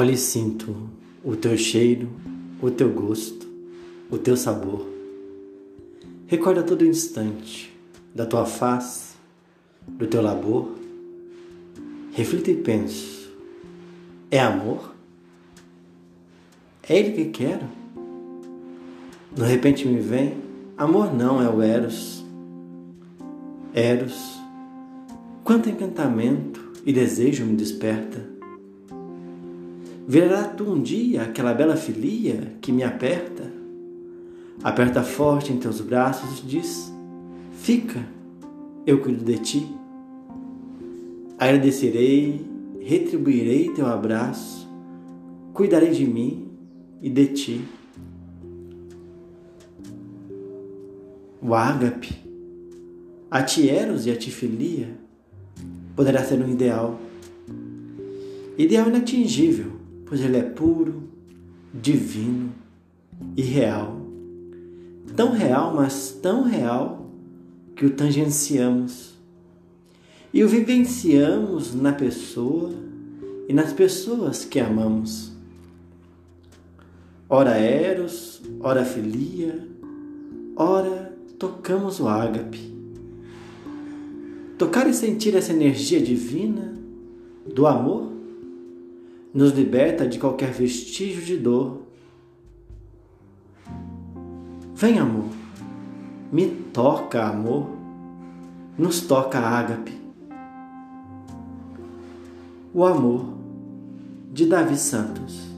Olho e sinto o teu cheiro, o teu gosto, o teu sabor. Recordo a todo instante da tua face, do teu labor. Reflito e penso, é amor? É ele que quero? De repente me vem, amor não é o Eros. Eros, quanto encantamento e desejo me desperta. Virará tu um dia aquela bela filia que me aperta? Aperta forte em teus braços e diz, fica, eu cuido de ti. Agradecerei, retribuirei teu abraço, cuidarei de mim e de ti. O ágape, a ti eros e a ti filia, poderá ser um ideal. Ideal inatingível, pois ele é puro, divino e real. Tão real, mas tão real, que o tangenciamos. E o vivenciamos na pessoa e nas pessoas que amamos. Ora eros, ora filia, ora tocamos o ágape. Tocar e sentir essa energia divina do amor nos liberta de qualquer vestígio de dor. Vem, amor, me toca, amor, nos toca a ágape. O amor, de Davi Santos.